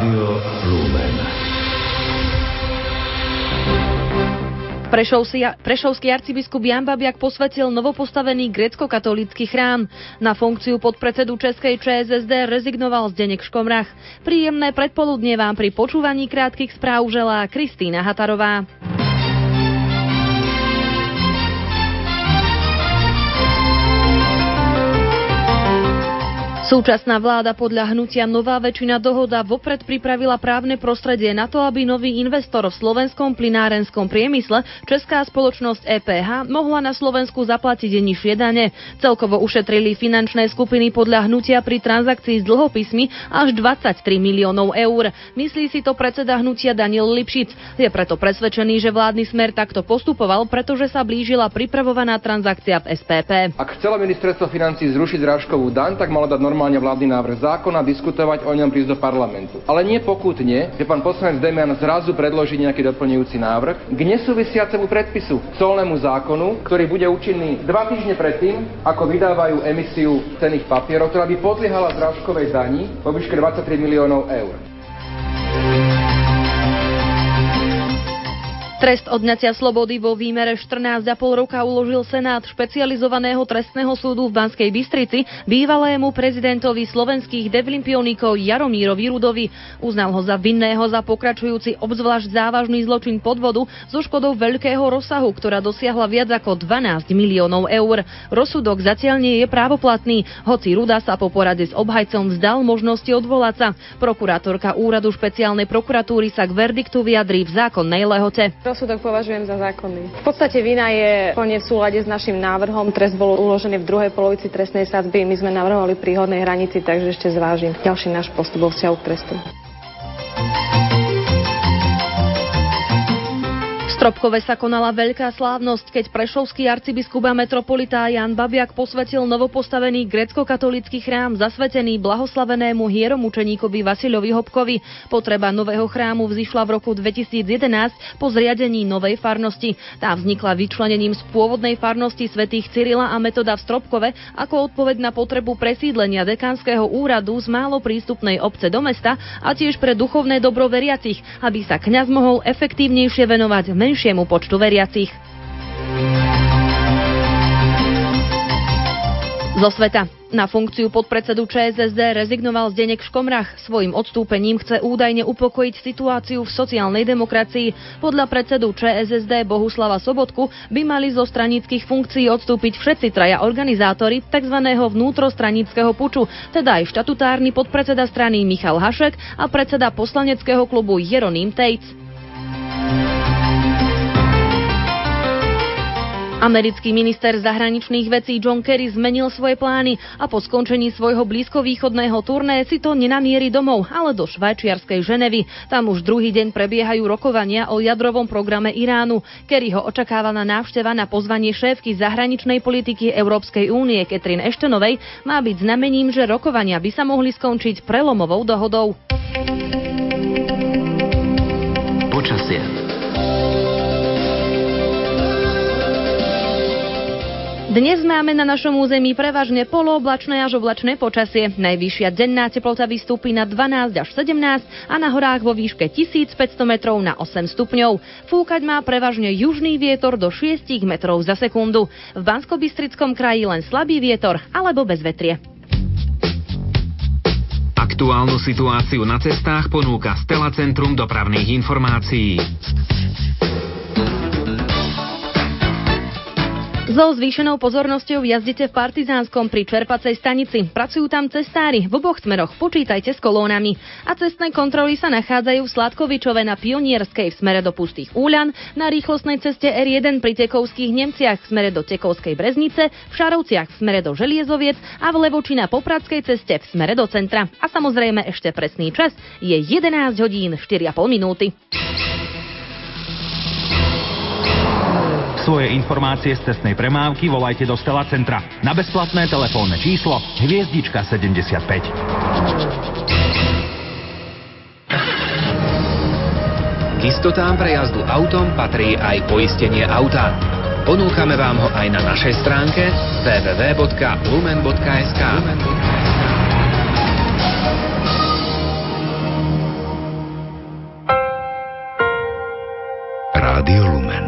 Rádio Lumen. Prešovský arcibiskup Ján Babjak posvetil novopostavený grécko-katolícky chrám. Na funkciu podpredsedu Českej ČSSD rezignoval Zdeněk Škromach. Príjemné predpoludnie vám pri počúvaní krátkych správ želá Kristína Hatarová. Súčasná vláda podľa hnutia Nová väčšina dohoda vopred pripravila právne prostredie na to, aby nový investor v slovenskom plynárenskom priemysle, česká spoločnosť EPH, mohla na Slovensku zaplatiť nižšie dane. Celkovo ušetrili finančné skupiny podľa hnutia pri transakcii s dlhopismi až 23 miliónov eur. Myslí si to predseda hnutia Daniel Lipšic. Je preto presvedčený, že vládny smer takto postupoval, pretože sa blížila pripravovaná transakcia v SPP. Ak chcelo ministerstvo financií zrušiť zrážkovú daň, tak malo dať normálne vládny návrh zákona, diskutovať o ňom, prísť do parlamentu. Ale nie pokutne, že pán poslanec Demian zrazu predloží nejaký doplňujúci návrh k nesúvisiacemu predpisu, colnému zákonu, ktorý bude účinný 2 týždne predtým, ako vydávajú emisiu cenných papierov, ktorá by podliehala zrážkovej dani vo výške 23 miliónov eur. Trest odňatia slobody vo výmere 14,5 roka uložil Senát špecializovaného trestného súdu v Banskej Bystrici bývalému prezidentovi slovenských devlimpionikov Jaromírovi Rudovi. Uznal ho za vinného za pokračujúci obzvlášť závažný zločin podvodu so škodou veľkého rozsahu, ktorá dosiahla viac ako 12 miliónov eur. Rozsudok zatiaľ nie je právoplatný, hoci Ruda sa po porade s obhajcom vzdal možnosti odvolať sa. Prokurátorka úradu špeciálnej prokuratúry sa k verdiktu vyjadrí v zákonnej lehote. Rozsudok považujem za zákonný. V podstate vina je plne v súlade s našim návrhom. Trest bol uložený v druhej polovici trestnej sadzby. My sme navrhovali príhodnej hranici, takže ešte zvážim ďalší náš postup vo vzťahu k trestu. V Stropkove sa konala veľká slávnosť, keď prešovský arcibiskup a metropolita Ján Babjak posvetil novopostavený grécko-katolícky chrám zasvetený blahoslavenému hieromučeníkovi Vasiľovi Hobkovi. Potreba nového chrámu vzýšla v roku 2011 po zriadení novej farnosti. Tá vznikla vyčlenením z pôvodnej farnosti svätých Cyrila a Metoda v Stropkove ako odpoveď na potrebu presídlenia dekánskeho úradu z málo prístupnej obce do mesta a tiež pre duchovné dobro veriacich, aby sa kňaz mohol efektívnejšie venovať menšiemu počtu veriacich. Zo sveta. Na funkciu podpredsedu ČSSD rezignoval Zdeněk Škromach. Svojim odstúpením chce údajne upokojiť situáciu v sociálnej demokracii. Podľa predsedu ČSSD Bohuslava Sobotku by mali zo stranických funkcií odstúpiť všetci traja organizátori tzv. Vnútrostranického puču, teda aj štatutárny podpredseda strany Michal Hašek a predseda poslaneckého klubu Jeroným Tejc. Americký minister zahraničných vecí John Kerry zmenil svoje plány a po skončení svojho blízkovýchodného turné si to nenamieri domov, ale do švajčiarskej Ženevy. Tam už druhý deň prebiehajú rokovania o jadrovom programe Iránu. Kerry ho očakávaná návšteva na pozvanie šéfky zahraničnej politiky Európskej únie Catherine Ashtonovej má byť znamením, že rokovania by sa mohli skončiť prelomovou dohodou. Počasie. Dnes máme na našom území prevažne polooblačné až oblačné počasie. Najvyššia denná teplota vystúpi na 12 až 17 a na horách vo výške 1500 metrov na 8 stupňov. Fúkať má prevažne južný vietor do 6 metrov za sekundu. V Banskobystrickom kraji len slabý vietor alebo bezvetrie. Aktuálnu situáciu na cestách ponúka Stela Centrum dopravných informácií. So zvýšenou pozornosťou jazdite v Partizánskom pri čerpacej stanici. Pracujú tam cestári, v oboch smeroch počítajte s kolónami. A cestné kontroly sa nachádzajú v Sladkovičove na Pionierskej v smere do Pustých Úľan, na rýchlostnej ceste R1 pri Tekovských Nemciach v smere do Tekovskej Breznice, v Šarovciach v smere do Želiezoviec a v Levoči na Popradskej ceste v smere do centra. A samozrejme ešte presný čas je 11 hodín 4,5 minúty. Svoje informácie z cestnej premávky volajte do Stela Centra na bezplatné telefónne číslo *75. K istotám pre jazdu autom patrí aj poistenie auta. Ponúkame vám ho aj na našej stránke www.lumen.sk. Rádio Lumen.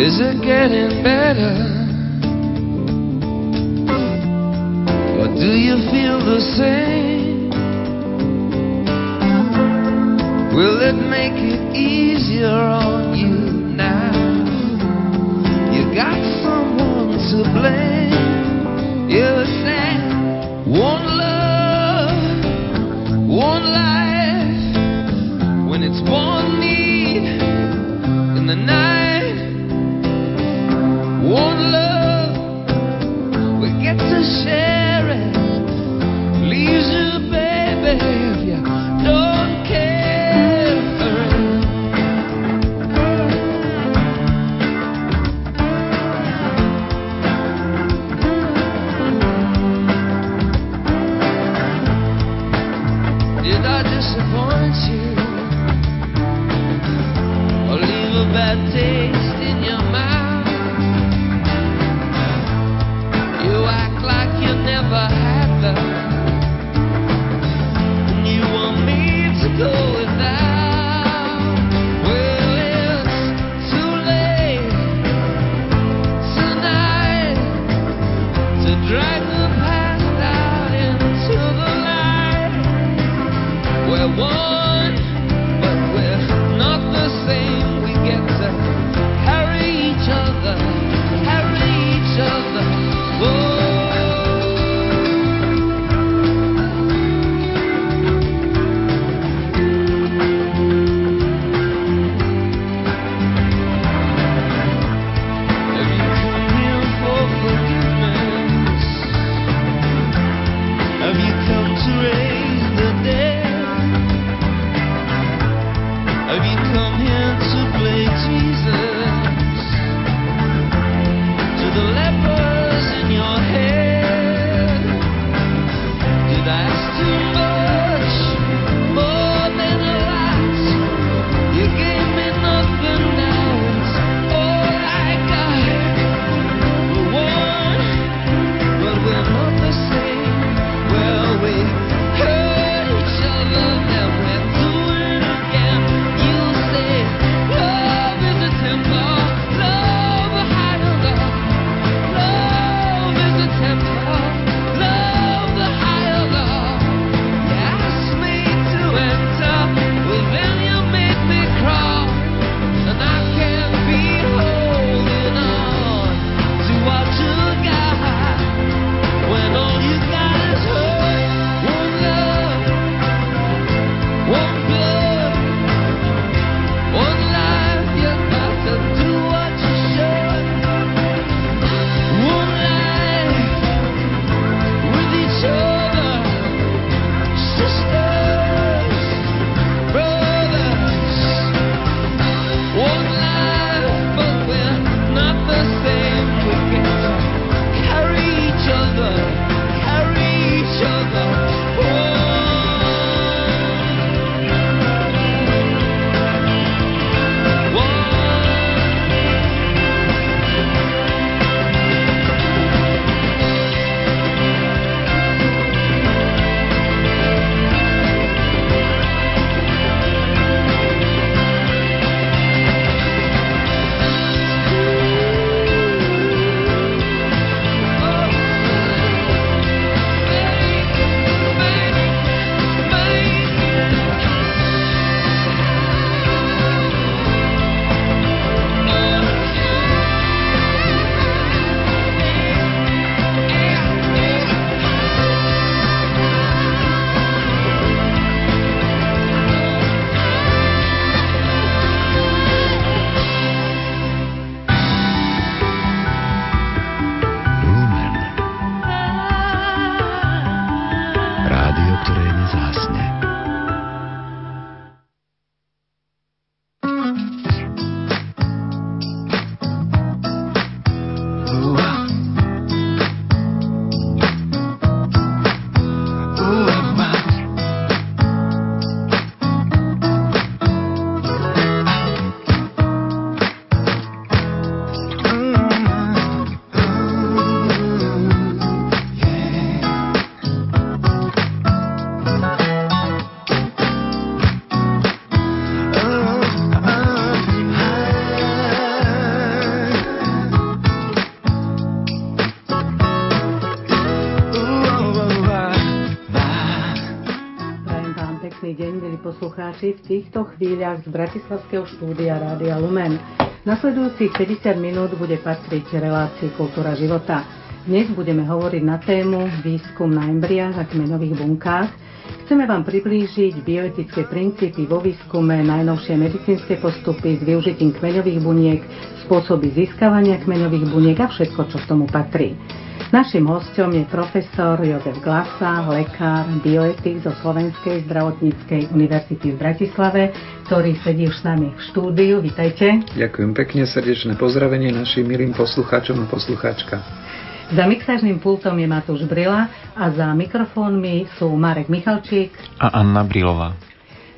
Is it getting better? Or do you feel the same? Will it make it easier on you? Got someone to blame. You say one love, one life, when it's one need in the night. One love, we get to share it. Leaves you, baby, if you don't care for it. Krásny deň, milí poslucháči, v týchto chvíľach z bratislavského štúdia Rádia Lumen. Nasledujúcich 50 minút bude patriť relácii Kultúra života. Dnes budeme hovoriť na tému výskum na embriách a kmeňových bunkách. Chceme vám priblížiť bioetické princípy vo výskume, najnovšie medicínske postupy s využitím kmeňových buniek, spôsoby získavania kmeňových buniek a všetko, čo k tomu patrí. Naším hosťom je profesor Jozef Glasa, lekár, bioetik zo Slovenskej zdravotníckej univerzity v Bratislave, ktorý sedí už s nami v štúdiu. Vitajte. Ďakujem pekne, srdečné pozdravenie našim milým poslucháčom a poslucháčkam. Za mixážnym pultom je Matúš Brila a za mikrofónmi sú Marek Michalčík a Anna Brilová.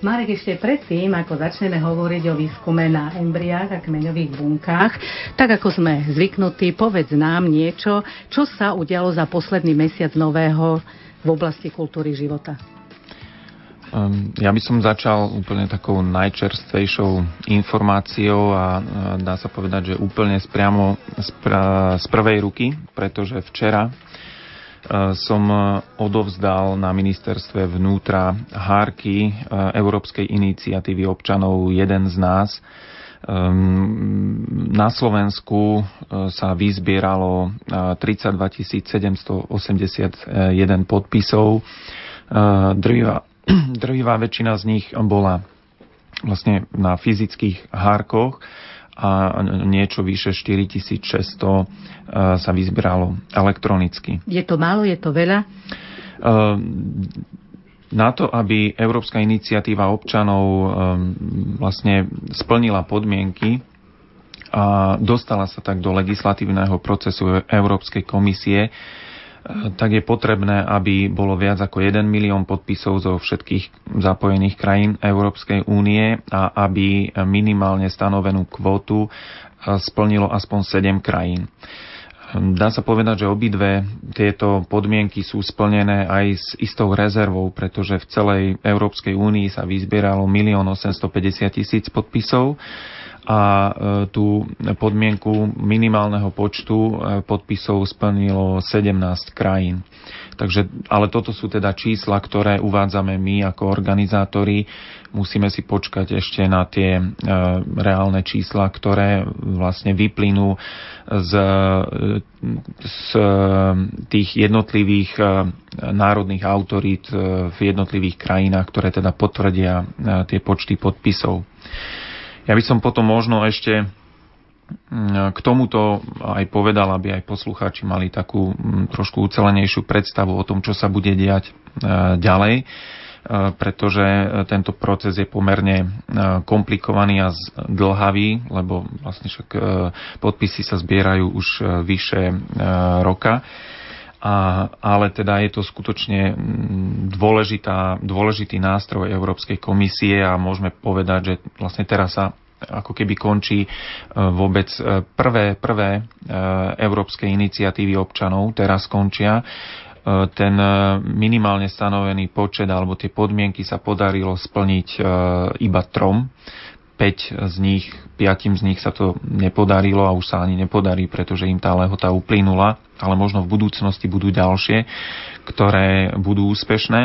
Marek, ešte predtým, ako začneme hovoriť o výskume na embriách a kmeňových bunkách, tak ako sme zvyknutí, povedz nám niečo, čo sa udialo za posledný mesiac nového v oblasti kultúry života. Ja by som začal úplne takou najčerstvejšou informáciou a dá sa povedať, že úplne priamo z prvej ruky, pretože včera som odovzdal na ministerstve vnútra hárky Európskej iniciatívy občanov Jeden z nás. Na Slovensku sa vyzbieralo 32 781 podpisov. Drvivá väčšina z nich bola vlastne na fyzických hárkoch a niečo vyše 4600 sa vyzbieralo elektronicky. Je to málo, je to veľa? Na to, aby Európska iniciatíva občanov vlastne splnila podmienky a dostala sa tak do legislatívneho procesu Európskej komisie, tak je potrebné, aby bolo viac ako 1 milión podpisov zo všetkých zapojených krajín Európskej únie a aby minimálne stanovenú kvótu splnilo aspoň 7 krajín. Dá sa povedať, že obidve tieto podmienky sú splnené aj s istou rezervou, pretože v celej Európskej únii sa vyzbieralo 1 850 000 podpisov a tú podmienku minimálneho počtu podpisov splnilo 17 krajín. Takže, ale toto sú teda čísla, ktoré uvádzame my ako organizátori. Musíme si počkať ešte na tie reálne čísla, ktoré vlastne vyplynú z tých jednotlivých národných autorít v jednotlivých krajinách, ktoré teda potvrdia tie počty podpisov. Ja by som potom možno ešte k tomuto aj povedal, aby aj poslucháči mali takú trošku ucelenejšiu predstavu o tom, čo sa bude diať ďalej, pretože tento proces je pomerne komplikovaný a dlhavý, lebo vlastne však podpisy sa zbierajú už vyše roka. Ale teda je to skutočne dôležitý nástroj Európskej komisie a môžeme povedať, že vlastne teraz sa ako keby končí vôbec prvé európske iniciatívy občanov, teraz končia. Ten minimálne stanovený počet alebo tie podmienky sa podarilo splniť iba 3. 5 z nich sa to nepodarilo a už sa ani nepodarí, pretože im tá lehota uplynula, ale možno v budúcnosti budú ďalšie, ktoré budú úspešné.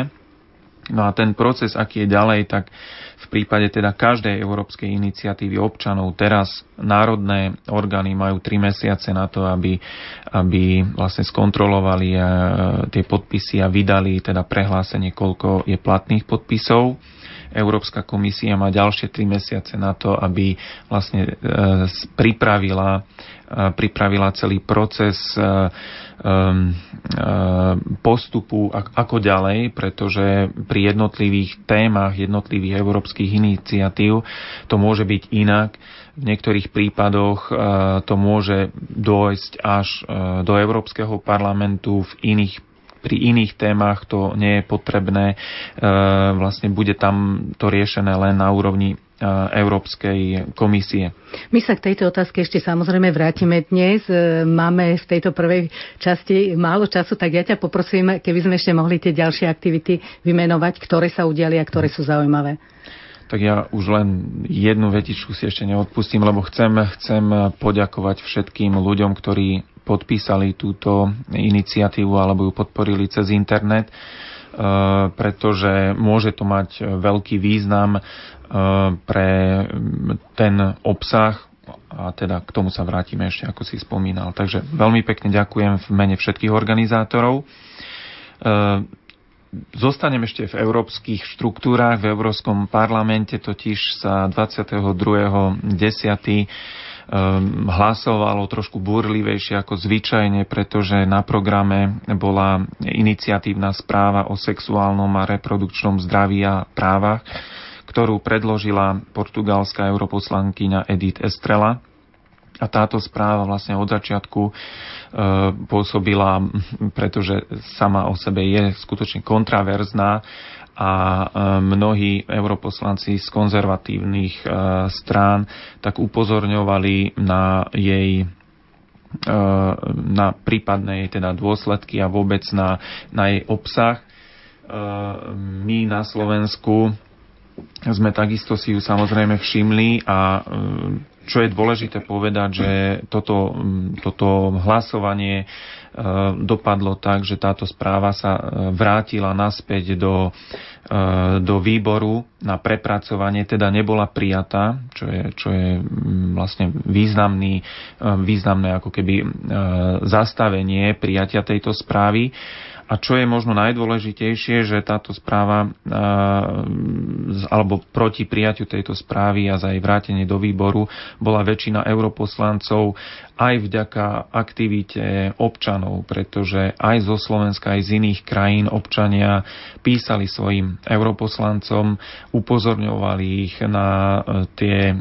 No a ten proces, aký je ďalej, tak v prípade teda každej európskej iniciatívy občanov teraz národné orgány majú 3 mesiace na to, aby vlastne skontrolovali tie podpisy a vydali teda prehlásenie, koľko je platných podpisov. Európska komisia má ďalšie 3 mesiace na to, aby vlastne pripravila celý proces postupu ako ďalej, pretože pri jednotlivých témach, jednotlivých európskych iniciatív to môže byť inak. V niektorých prípadoch to môže dôjsť až do Európskeho parlamentu, pri iných témach to nie je potrebné. Vlastne bude tam to riešené len na úrovni Európskej komisie. My sa k tejto otázke ešte samozrejme vrátime dnes. Máme v tejto prvej časti málo času, tak ja ťa poprosím, keby sme ešte mohli tie ďalšie aktivity vymenovať, ktoré sa udiali a ktoré sú zaujímavé. Tak ja už len jednu vetičku si ešte neodpustím, lebo chcem poďakovať všetkým ľuďom, ktorí podpísali túto iniciatívu alebo ju podporili cez internet. pretože môže to mať veľký význam pre ten obsah, a teda k tomu sa vrátime ešte, ako si spomínal. Takže veľmi pekne ďakujem v mene všetkých organizátorov. Zostanem ešte v európskych štruktúrách, v Európskom parlamente, totiž sa 22.10. hlasovalo trošku búrlivejšie ako zvyčajne, pretože na programe bola iniciatívna správa o sexuálnom a reprodukčnom zdraví a právach, ktorú predložila portugalská europoslankyňa Edith Estrela. A táto správa vlastne od začiatku pôsobila, pretože sama o sebe je skutočne kontraverzná a mnohí europoslanci z konzervatívnych strán tak upozorňovali na jej na prípadné teda dôsledky a vôbec na jej obsah. My na Slovensku sme takisto si ju samozrejme všimli a čo je dôležité povedať, že toto hlasovanie dopadlo tak, že táto správa sa vrátila naspäť do výboru na prepracovanie, teda nebola prijatá, čo je vlastne významné ako keby zastavenie prijatia tejto správy. A čo je možno najdôležitejšie, že táto správa alebo proti prijatiu tejto správy a za jej vrátenie do výboru bola väčšina europoslancov aj vďaka aktivite občanov, pretože aj zo Slovenska, aj z iných krajín občania písali svojim europoslancom, upozorňovali ich na tie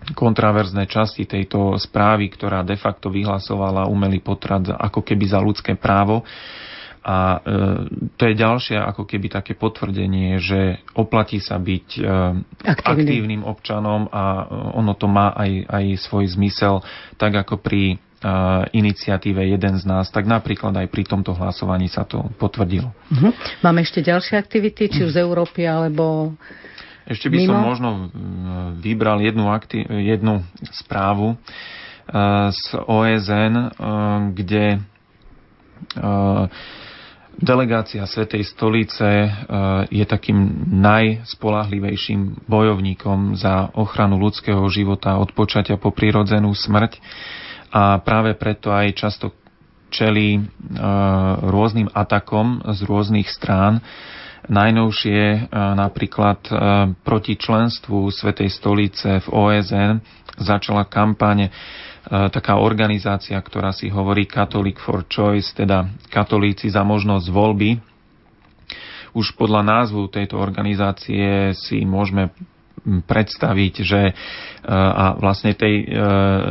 kontraverzné časti tejto správy, ktorá de facto vyhlasovala umelý potrat ako keby za ľudské právo. A to je ďalšie ako keby také potvrdenie, že oplatí sa byť aktívnym občanom a ono to má aj svoj zmysel, tak ako pri iniciatíve Jeden z nás, tak napríklad aj pri tomto hlasovaní sa to potvrdilo. Máme ešte ďalšie aktivity, či už z Európy, alebo ešte by som možno vybral jednu správu z OSN, kde delegácia Svätej stolice je takým najspoľahlivejším bojovníkom za ochranu ľudského života od počatia po prirodzenú smrť a práve preto aj často čelí rôznym atakom z rôznych strán. Najnovšie napríklad proti členstvu Svätej stolice v OSN začala kampaň taká organizácia, ktorá si hovorí Catholic for Choice, teda katolíci za možnosť voľby. Už podľa názvu tejto organizácie si môžeme predstaviť, že a vlastne tej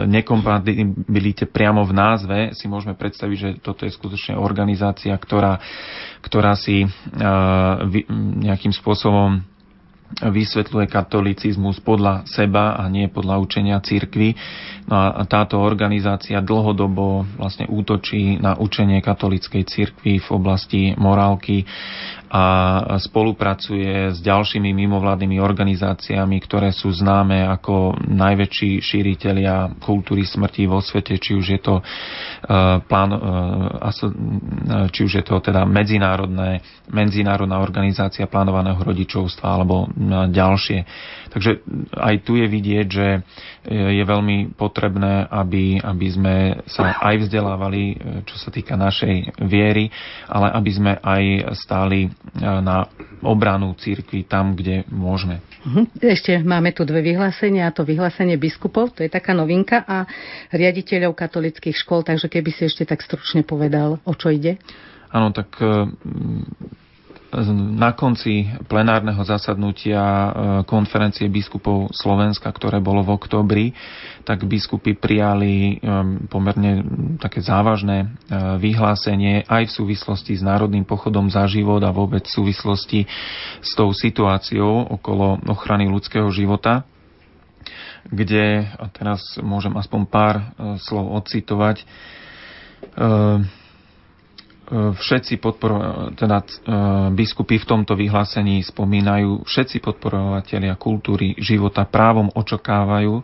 nekompatibilite priamo v názve si môžeme predstaviť, že toto je skutočne organizácia, ktorá si nejakým spôsobom vysvetľuje katolicizmus podľa seba a nie podľa učenia cirkvi. No a táto organizácia dlhodobo vlastne útočí na učenie katolíckej cirkvi v oblasti morálky a spolupracuje s ďalšími mimovládnymi organizáciami, ktoré sú známe ako najväčší šíritelia kultúry smrti vo svete, či už je to teda medzinárodná organizácia plánovaného rodičovstva alebo ďalšie. Takže aj tu je vidieť, že je veľmi potrebné, aby sme sa aj vzdelávali, čo sa týka našej viery, ale aby sme aj stáli na obranu cirkvi tam, kde môžeme. Ešte máme tu dve vyhlásenia, a to vyhlásenie biskupov, to je taká novinka, a riaditeľov katolických škôl, takže keby si ešte tak stručne povedal, o čo ide? Áno, tak na konci plenárneho zasadnutia konferencie biskupov Slovenska, ktoré bolo v októbri, tak biskupy prijali pomerne také závažné vyhlásenie aj v súvislosti s národným pochodom za život a vôbec v súvislosti s tou situáciou okolo ochrany ľudského života, kde, a teraz môžem aspoň pár slov odcitovať, všetci podporovatelia, teda biskupy v tomto vyhlásení spomínajú, všetci podporovatelia kultúry života právom očakávajú,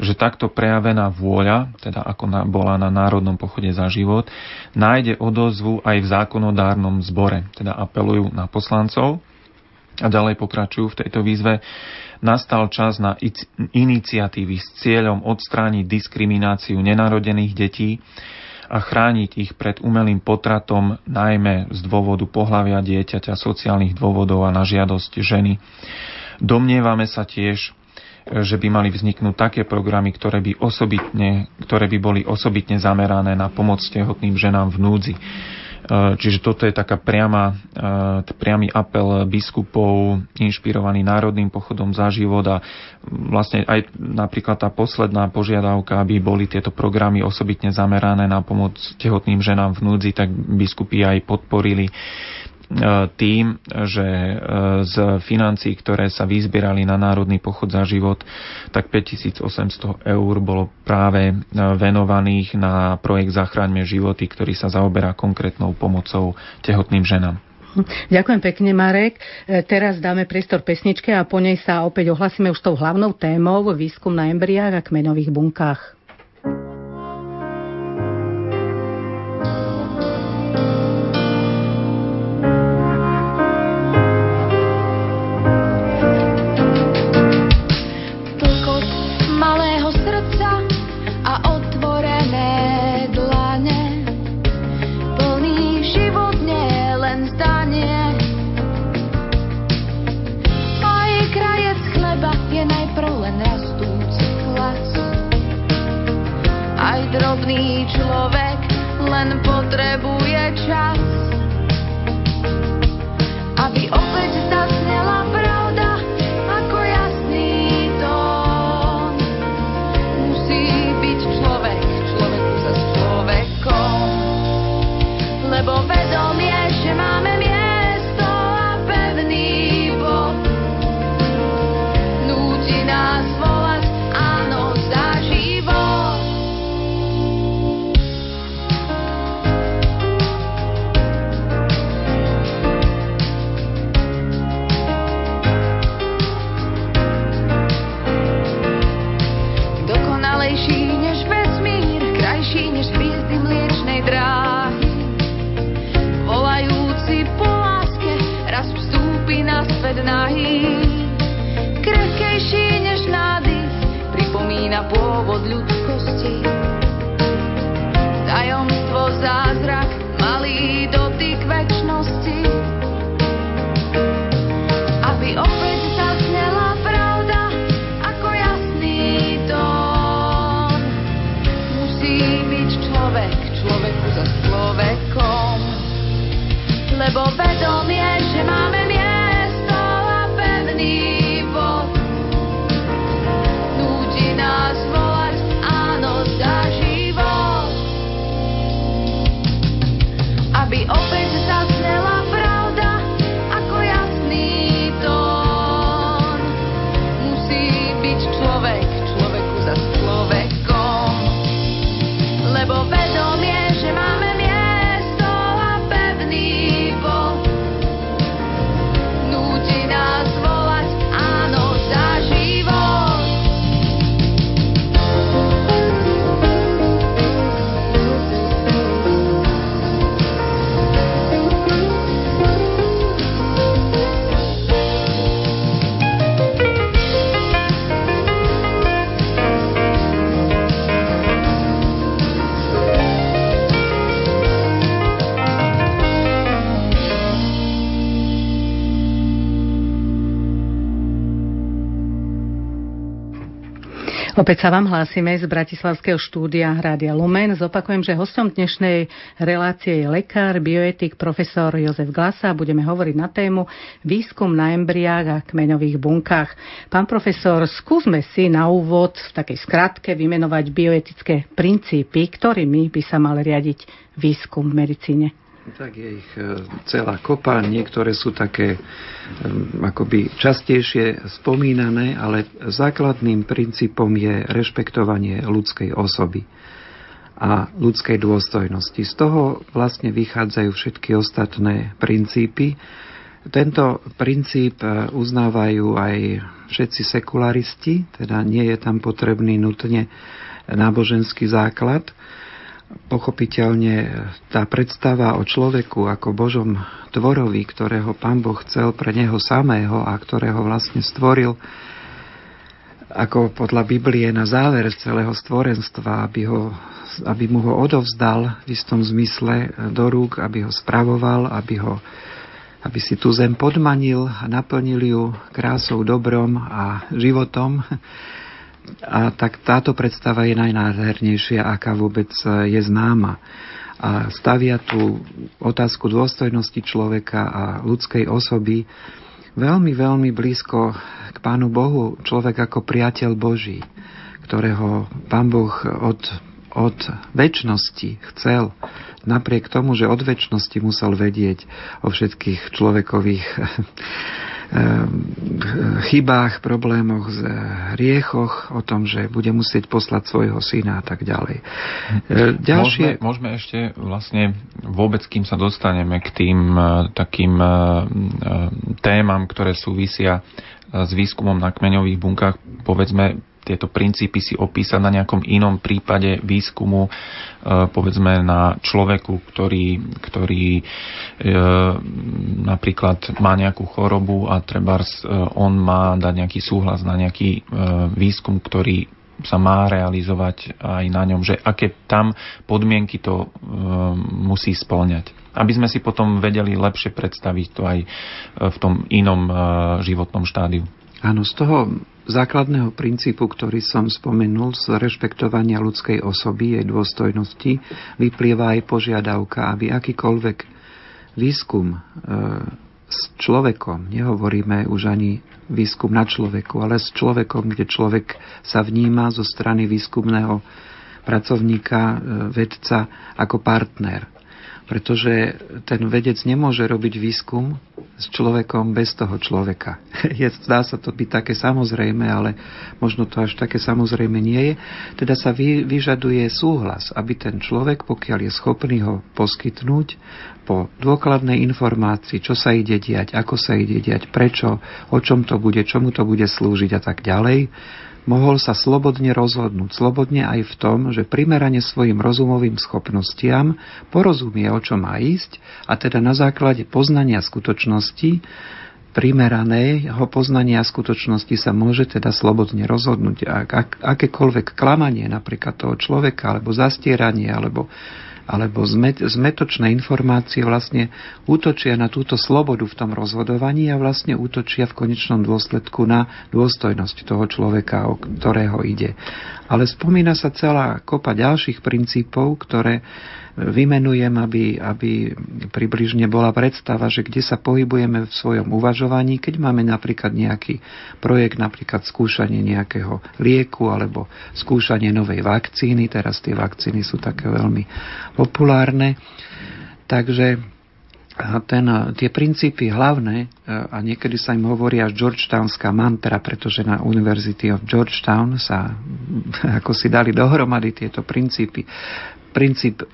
že takto prejavená vôľa, teda ako bola na Národnom pochode za život, nájde odozvu aj v zákonodárnom zbore. Teda apelujú na poslancov a ďalej pokračujú v tejto výzve. Nastal čas na iniciatívy s cieľom odstrániť diskrimináciu nenarodených detí a chrániť ich pred umelým potratom, najmä z dôvodu pohlavia dieťaťa, sociálnych dôvodov a na žiadosť ženy. Domnievame sa tiež, že by mali vzniknúť také programy, ktoré by boli osobitne zamerané na pomoc tehotným ženám v núdzi. Čiže toto je taká priamy apel biskupov, inšpirovaný Národným pochodom za život a vlastne aj napríklad tá posledná požiadavka, aby boli tieto programy osobitne zamerané na pomoc tehotným ženám v núdzi, tak biskupy aj podporili tým, že z financií, ktoré sa vyzbierali na Národný pochod za život, tak 5 800 eur bolo práve venovaných na projekt Zachráňme životy, ktorý sa zaoberá konkrétnou pomocou tehotným ženám. Ďakujem pekne, Marek. Teraz dáme priestor pesničke a po nej sa opäť ohlasíme už tou hlavnou témou výskum na embriách a kmeňových bunkách. Drobný človek len potrebuje čas, aby opäť zasnela pravda ako jasný tón. Musí byť človek, človeku sa s človekom, lebo vedomie, že máme miesto a pevný bod, núti nás volať áno za život. Nahý, krehkejší než nádych, pripomína pôvod ľudskosti. Tajomstvo, zázrak, malý dotyk večnosti. Aby opäť zaznela pravda ako jasný tón. Musí byť človek, človeku za človekom, lebo vedomie, že máme opäť zasnela pravda ako jasný tón. Musí byť človek, človeku za človekom, lebo vedomie, že máme miesto a pevný bod, núti nás volať áno za život. Opäť sa vám hlásime z bratislavského štúdia Rádia Lumen. Zopakujem, že hosťom dnešnej relácie je lekár, bioetik, profesor Jozef Glasa. Budeme hovoriť na tému výskum na embriách a kmeňových bunkách. Pán profesor, skúsme si na úvod v takej skratke vymenovať bioetické princípy, ktorými by sa mal riadiť výskum v medicíne. Tak je ich celá kopa. Niektoré sú také akoby častejšie spomínané, ale základným princípom je rešpektovanie ľudskej osoby. a ľudskej dôstojnosti. Z toho vlastne vychádzajú všetky ostatné princípy. Tento princíp uznávajú aj všetci sekularisti, teda nie je tam potrebný nutne náboženský základ. Pochopiteľne tá predstava o človeku ako Božom tvorovi, ktorého Pán Boh chcel pre neho samého a ktorého vlastne stvoril ako podľa Biblie na záver celého stvorenstva, aby mu ho odovzdal v istom zmysle do rúk, aby ho spravoval, aby si tú zem podmanil a naplnil ju krásou, dobrom a životom. A tak táto predstava je najnádhernejšia, aká vôbec je známa. A stavia tú otázku dôstojnosti človeka a ľudskej osoby veľmi, veľmi blízko k Pánu Bohu, človek ako priateľ Boží, ktorého Pán Boh od večnosti chcel, napriek tomu, že od večnosti musel vedieť o všetkých človekových chybách, problémoch, hriechoch, o tom, že bude musieť poslať svojho syna a tak ďalej. Môžeme ešte vlastne vôbec, kým sa dostaneme k tým takým témam, ktoré súvisia s výskumom na kmeňových bunkách, povedzme, tieto princípy si opísať na nejakom inom prípade výskumu, povedzme na človeku, ktorý napríklad má nejakú chorobu a trebárs on má dať nejaký súhlas na nejaký výskum, ktorý sa má realizovať aj na ňom, že aké tam podmienky to musí spĺňať. Aby sme si potom vedeli lepšie predstaviť to aj v tom inom životnom štádiu. Áno, z toho základného princípu, ktorý som spomenul, z rešpektovania ľudskej osoby, jej dôstojnosti, vyplýva aj požiadavka, aby akýkoľvek výskum s človekom, nehovoríme už ani výskum na človeku, ale s človekom, kde človek sa vníma zo strany výskumného pracovníka, vedca, ako partner. Pretože ten vedec nemôže robiť výskum s človekom bez toho človeka. Zdá sa to byť také samozrejme, ale možno to až také samozrejme nie je. Teda sa vyžaduje súhlas, aby ten človek, pokiaľ je schopný ho poskytnúť, po dôkladnej informácii, čo sa ide diať, ako sa ide diať, prečo, o čom to bude, čomu to bude slúžiť a tak ďalej, mohol sa slobodne rozhodnúť, slobodne aj v tom, že primerane svojim rozumovým schopnostiam porozumie, o čo má ísť, a teda na základe poznania skutočnosti, primeraného poznania skutočnosti, sa môže teda slobodne rozhodnúť. Akékoľvek klamanie napríklad toho človeka, alebo zastieranie, alebo zmetočné informácie vlastne útočia na túto slobodu v tom rozhodovaní a vlastne útočia v konečnom dôsledku na dôstojnosť toho človeka, o ktorého ide. Ale spomína sa celá kopa ďalších princípov, ktoré vymenujem, aby približne bola predstava, že kde sa pohybujeme v svojom uvažovaní, keď máme napríklad nejaký projekt, napríklad skúšanie nejakého lieku alebo skúšanie novej vakcíny. Teraz tie vakcíny sú také veľmi populárne. Takže tie princípy hlavné, a niekedy sa im hovorí až georgetownská mantra, pretože na University of Georgetown sa ako si dali dohromady tieto princípy. Princíp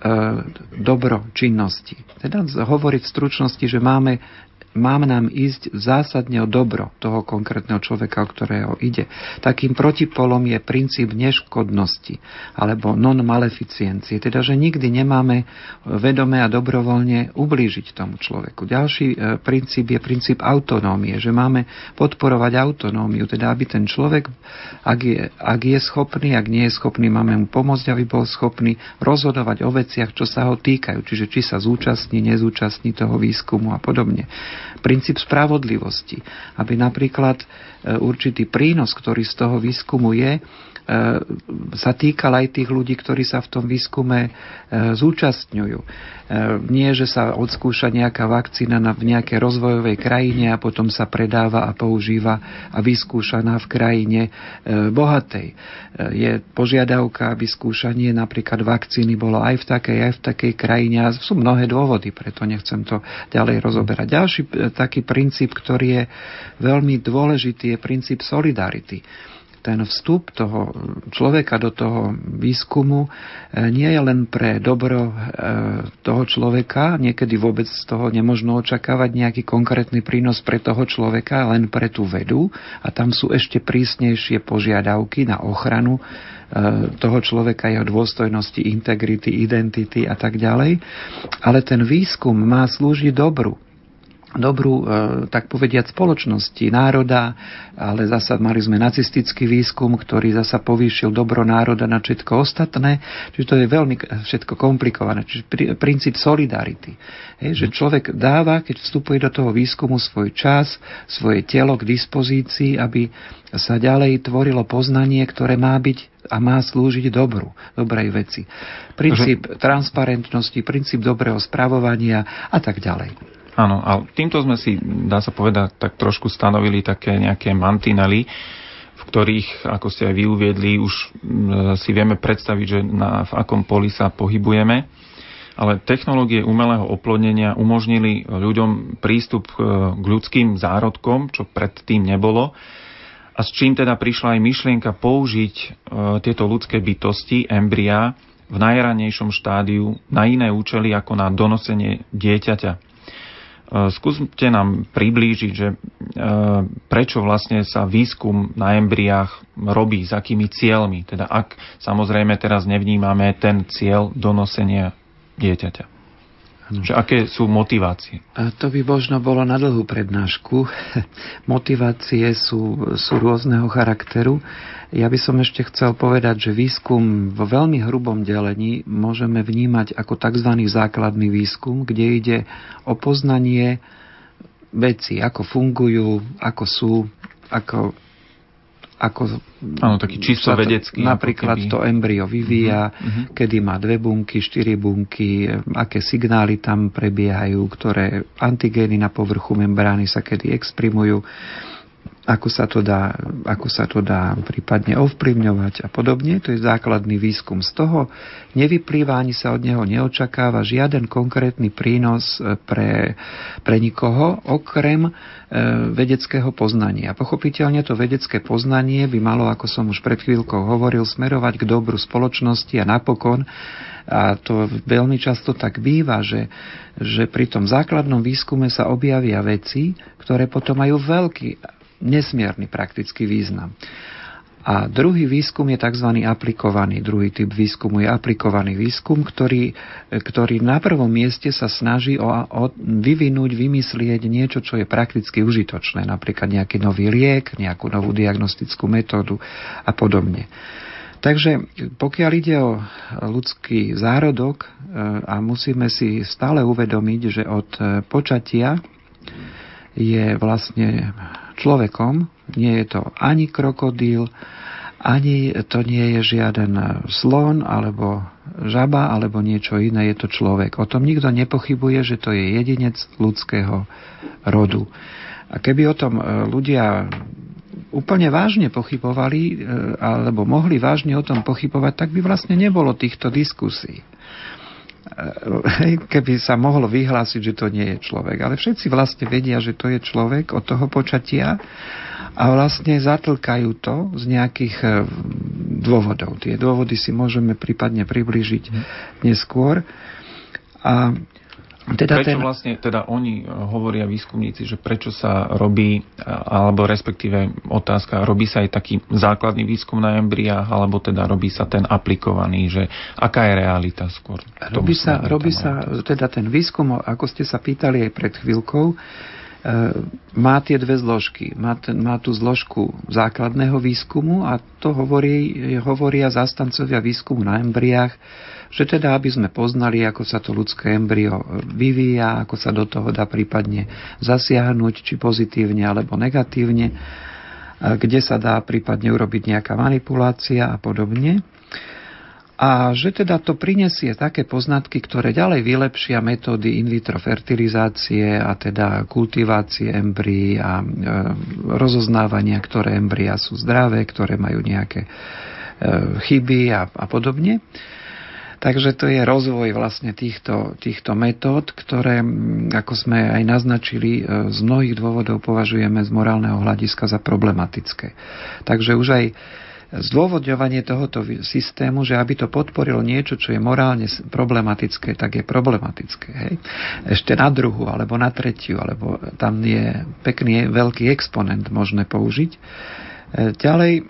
dobročinnosti. Teda hovoriť v stručnosti, že mám nám ísť zásadne o dobro toho konkrétneho človeka, o ktorého ide. Takým protipolom je princíp neškodnosti alebo non-maleficiencie, teda že nikdy nemáme vedome a dobrovoľne ublížiť tomu človeku. Ďalší princíp je princíp autonómie, že máme podporovať autonómiu, teda aby ten človek, ak je schopný, ak nie je schopný, máme mu pomôcť, aby bol schopný rozhodovať o veciach, čo sa ho týkajú, čiže či sa zúčastní, nezúčastní toho výskumu a podobne. Princíp spravodlivosti, aby napríklad určitý prínos, ktorý z toho výskumu je, sa týkal aj tých ľudí, ktorí sa v tom výskume zúčastňujú. Nie, že sa odskúša nejaká vakcína v nejakej rozvojovej krajine a potom sa predáva a používa a vyskúšaná v krajine bohatej. Je požiadavka, aby skúšanie napríklad vakcíny bolo aj v takej krajine, a sú mnohé dôvody, preto nechcem to ďalej rozoberať. Ďalší taký princíp, ktorý je veľmi dôležitý, je princíp solidarity. ten vstup toho človeka do toho výskumu nie je len pre dobro toho človeka, niekedy vôbec z toho nemožno očakávať nejaký konkrétny prínos pre toho človeka, len pre tú vedu, a tam sú ešte prísnejšie požiadavky na ochranu toho človeka, jeho dôstojnosti, integrity, identity a tak ďalej. Ale ten výskum má slúžiť dobru, tak povediať, spoločnosti, národa, ale zasa mali sme nacistický výskum, ktorý zasa povýšil dobro národa na všetko ostatné, čiže to je veľmi všetko komplikované, čiže princíp solidarity. Že človek dáva, keď vstupuje do toho výskumu, svoj čas, svoje telo k dispozícii, aby sa ďalej tvorilo poznanie, ktoré má byť a má slúžiť dobrej veci. Princíp transparentnosti, princíp dobrého spravovania a tak ďalej. Áno, a týmto sme si, dá sa povedať, tak trošku stanovili také nejaké mantinely, v ktorých, ako ste aj vy uviedli, už si vieme predstaviť, že v akom poli sa pohybujeme. Ale technológie umelého oplodnenia umožnili ľuďom prístup k ľudským zárodkom, čo predtým nebolo. A s čím teda prišla aj myšlienka použiť tieto ľudské bytosti, embryá, v najranejšom štádiu na iné účely ako na donosenie dieťaťa. Skúste nám priblížiť, že prečo vlastne sa výskum na embryách robí, s akými cieľmi, teda ak samozrejme teraz nevnímame ten cieľ donosenia dieťaťa. Že aké sú motivácie? To by možno bolo na dlhú prednášku. Motivácie sú rôzneho charakteru. Ja by som ešte chcel povedať, že výskum vo veľmi hrubom delení môžeme vnímať ako tzv. Základný výskum, kde ide o poznanie vecí, ako fungujú, ako sú, ako áno, taký čisto vedecký. Napríklad to embryo vyvíja, kedy má 2 bunky, 4 bunky, aké signály tam prebiehajú, ktoré antigény na povrchu membrány sa kedy exprimujú, ako sa to dá prípadne ovplyvňovať a podobne. To je základný výskum. Z toho nevyplýva, ani sa od neho neočakáva žiaden konkrétny prínos pre nikoho, okrem vedeckého poznania. Pochopiteľne to vedecké poznanie by malo, ako som už pred chvíľkou hovoril, smerovať k dobru spoločnosti, a napokon, a to veľmi často tak býva, že pri tom základnom výskume sa objavia veci, ktoré potom majú veľký, nesmierny praktický význam. A druhý výskum je tzv. Aplikovaný. Druhý typ výskumu je aplikovaný výskum, ktorý na prvom mieste sa snaží o vyvinúť, vymyslieť niečo, čo je prakticky užitočné. Napríklad nejaký nový liek, nejakú novú diagnostickú metódu a podobne. Takže pokiaľ ide o ľudský zárodok, a musíme si stále uvedomiť, že od počatia je vlastne človekom, nie je to ani krokodíl, ani to nie je žiaden slon alebo žaba alebo niečo iné, je to človek. O tom nikto nepochybuje, že to je jedinec ľudského rodu. A keby o tom ľudia úplne vážne pochybovali alebo mohli vážne o tom pochybovať, tak by vlastne nebolo týchto diskusí. Keby sa mohlo vyhlásiť, že to nie je človek. Ale všetci vlastne vedia, že to je človek od toho počatia, a vlastne zatlkajú to z nejakých dôvodov. Tie dôvody si môžeme prípadne priblížiť neskôr. A teda prečo vlastne teda oni hovoria, výskumníci, že prečo sa robí, alebo respektíve otázka, robí sa aj taký základný výskum na embriách, alebo teda robí sa ten aplikovaný, že aká je realita skôr? Robí sa teda ten výskum, ako ste sa pýtali aj pred chvíľkou, má tie dve zložky. Má tú zložku základného výskumu, a to hovoria zastancovia výskumu na embriách, že teda aby sme poznali, ako sa to ľudské embryo vyvíja, ako sa do toho dá prípadne zasiahnuť, či pozitívne alebo negatívne, kde sa dá prípadne urobiť nejaká manipulácia a podobne. A že teda to prinesie také poznatky, ktoré ďalej vylepšia metódy in vitro fertilizácie, a teda kultivácie embryí a rozoznávania, ktoré embryá sú zdravé, ktoré majú nejaké chyby a podobne. Takže to je rozvoj vlastne týchto metód, ktoré, ako sme aj naznačili, z mnohých dôvodov považujeme z morálneho hľadiska za problematické. Takže už aj zdôvodňovanie tohoto systému, že aby to podporilo niečo, čo je morálne problematické, tak je problematické. Hej? Ešte na druhú, alebo na tretiu, alebo tam je pekný veľký exponent možné použiť. Ďalej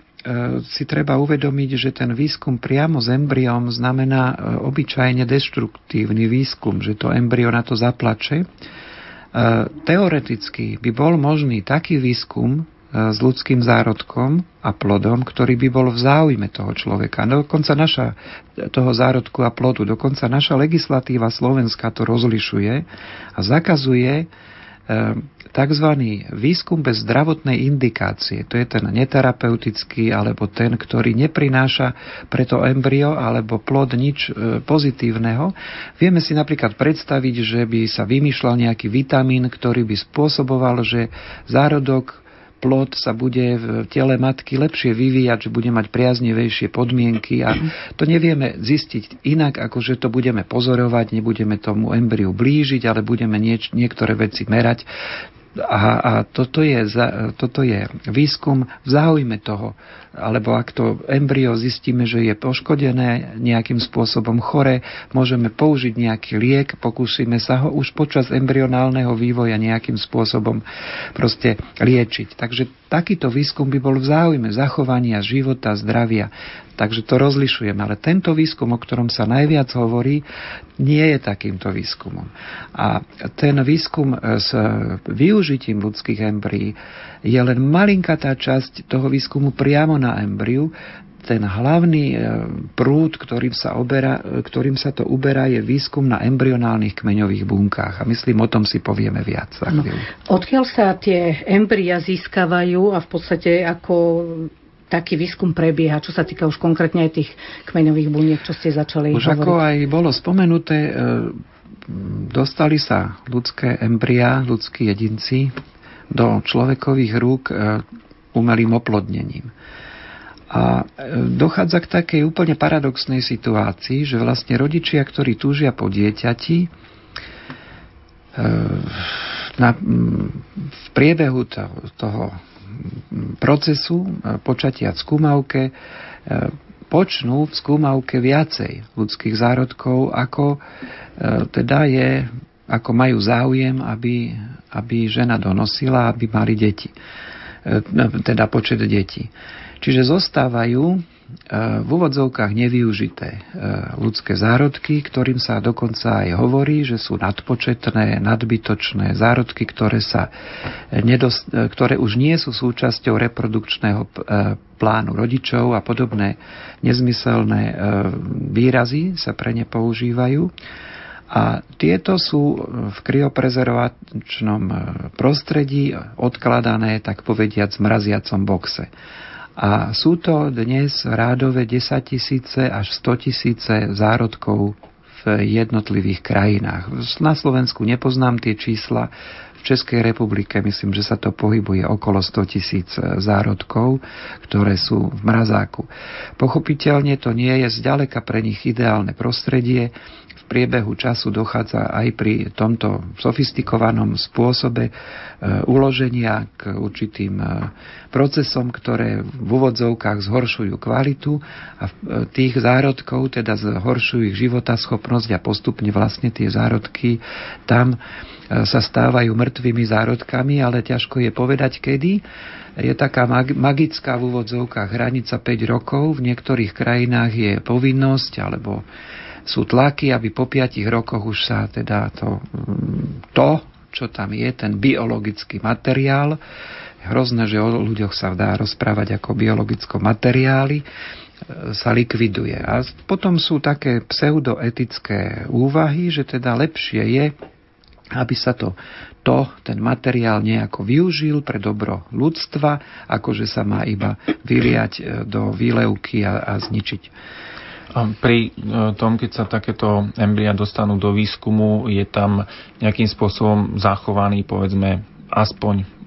si treba uvedomiť, že ten výskum priamo s embryom znamená obyčajne deštruktívny výskum, že to embryo na to zaplače. Teoreticky by bol možný taký výskum s ľudským zárodkom a plodom, ktorý by bol v záujme toho človeka. Toho zárodku a plodu. Dokonca naša legislatíva Slovenska to rozlišuje a zakazuje tzv. Výskum bez zdravotnej indikácie. To je ten neterapeutický, alebo ten, ktorý neprináša pre to embryo alebo plod nič pozitívneho. Vieme si napríklad predstaviť, že by sa vymýšľal nejaký vitamín, ktorý by spôsoboval, že zárodok, plod sa bude v tele matky lepšie vyvíjať, že bude mať priaznivejšie podmienky a to nevieme zistiť inak, ako že to budeme pozorovať, nebudeme tomu embryu blížiť, ale budeme niektoré veci merať. A toto je výskum v záujme toho, alebo ak to embryo zistíme, že je poškodené, nejakým spôsobom chore, môžeme použiť nejaký liek, pokúsime sa ho už počas embryonálneho vývoja nejakým spôsobom proste liečiť. Takže takýto výskum by bol v záujme zachovania života, zdravia. Takže to rozlišujeme, ale tento výskum, o ktorom sa najviac hovorí, nie je takýmto výskumom. A ten výskum s využitím ľudských embryí je len malinkatá časť toho výskumu priamo na embryu. Ten hlavný prúd, ktorým sa to uberá, je výskum na embryonálnych kmeňových bunkách. A myslím, o tom si povieme viac. No, odkiaľ sa tie embrya získavajú a v podstate ako taký výskum prebieha, čo sa týka už konkrétne aj tých kmeňových buniek, čo ste začali hovoriť? Už ako aj bolo spomenuté, dostali sa ľudské embryá, ľudskí jedinci do človekových rúk umelým oplodnením. A dochádza k takej úplne paradoxnej situácii, že vlastne rodičia, ktorí túžia po dieťati, v priebehu toho procesu počatia v skúmavke počnú v skúmavke viacej ľudských zárodkov, ako teda je, ako majú záujem, aby žena donosila, aby mali deti, teda počet detí. Čiže zostávajú v úvodzovkách nevyužité ľudské zárodky, ktorým sa dokonca aj hovorí, že sú nadpočetné, nadbytočné zárodky, ktoré už nie sú súčasťou reprodukčného plánu rodičov a podobné nezmyselné výrazy sa pre ne používajú. A tieto sú v krioprezervačnom prostredí odkladané, tak povediať, v mraziacom boxe. A sú to dnes rádové 10 000 až 100 000 zárodkov v jednotlivých krajinách. Na Slovensku nepoznám tie čísla. V Českej republike myslím, že sa to pohybuje okolo 100 000 zárodkov, ktoré sú v mrazáku. Pochopiteľne to nie je zďaleka pre nich ideálne prostredie. V priebehu času dochádza aj pri tomto sofistikovanom spôsobe uloženia k určitým procesom, ktoré v úvodzovkách zhoršujú kvalitu a tých zárodkov, teda zhoršujú ich životaschopnosť a postupne vlastne tie zárodky tam sa stávajú mŕtvými zárodkami, ale ťažko je povedať kedy. Je taká magická v úvodzovkách hranica 5 rokov, v niektorých krajinách je povinnosť alebo sú tlaky, aby po 5 rokoch už sa teda to, čo tam je, ten biologický materiál, hrozné, že o ľuďoch sa dá rozprávať ako o biologickom materiáli, sa likviduje. A potom sú také pseudoetické úvahy, že teda lepšie je, aby sa ten materiál nejako využil pre dobro ľudstva, akože sa má iba vyliať do výlevky a zničiť. Pri tom, keď sa takéto embryá dostanú do výskumu, je tam nejakým spôsobom zachovaný, povedzme, aspoň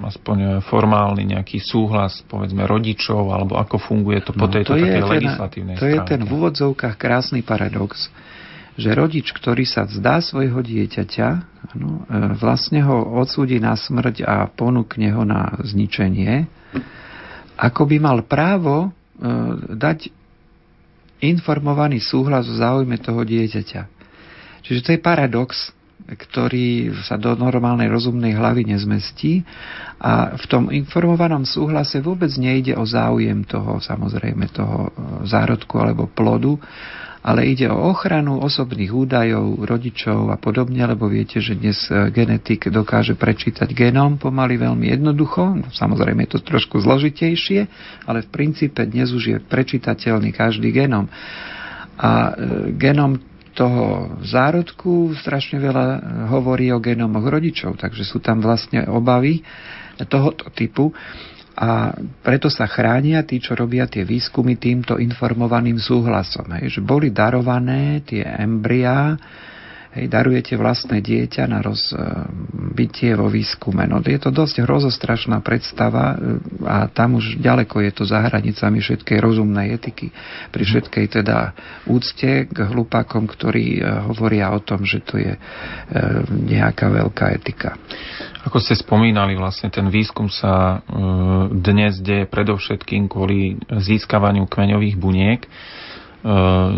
formálny nejaký súhlas, povedzme, rodičov, alebo ako funguje to po tejto legislatívnej stránke? To je ten v úvodzovkách krásny paradox, že rodič, ktorý sa vzdá svojho dieťaťa, ano, vlastne ho odsúdi na smrť a ponúkne ho na zničenie, ako by mal právo dať informovaný súhlas v záujme toho dieťaťa. Čiže to je paradox, ktorý sa do normálnej rozumnej hlavy nezmestí, a v tom informovanom súhlase vôbec nejde o záujem toho, samozrejme, toho zárodku alebo plodu, ale ide o ochranu osobných údajov, rodičov a podobne, lebo viete, že dnes genetik dokáže prečítať genóm pomaly veľmi jednoducho, samozrejme je to trošku zložitejšie, ale v princípe dnes už je prečítateľný každý genóm. A genóm toho zárodku strašne veľa hovorí o genómoch rodičov, takže sú tam vlastne obavy tohoto typu a preto sa chránia tí, čo robia tie výskumy týmto informovaným súhlasom. Hej, že boli darované tie embryá, hej, darujete vlastné dieťa na rozbitie vo výskume. No, je to dosť hrozostrašná predstava a tam už ďaleko je to za hranicami všetkej rozumnej etiky. Pri všetkej teda úcte k hlupákom, ktorí hovoria o tom, že to je nejaká veľká etika. Ako ste spomínali, vlastne ten výskum sa dnes deje predovšetkým kvôli získavaniu kmeňových buniek.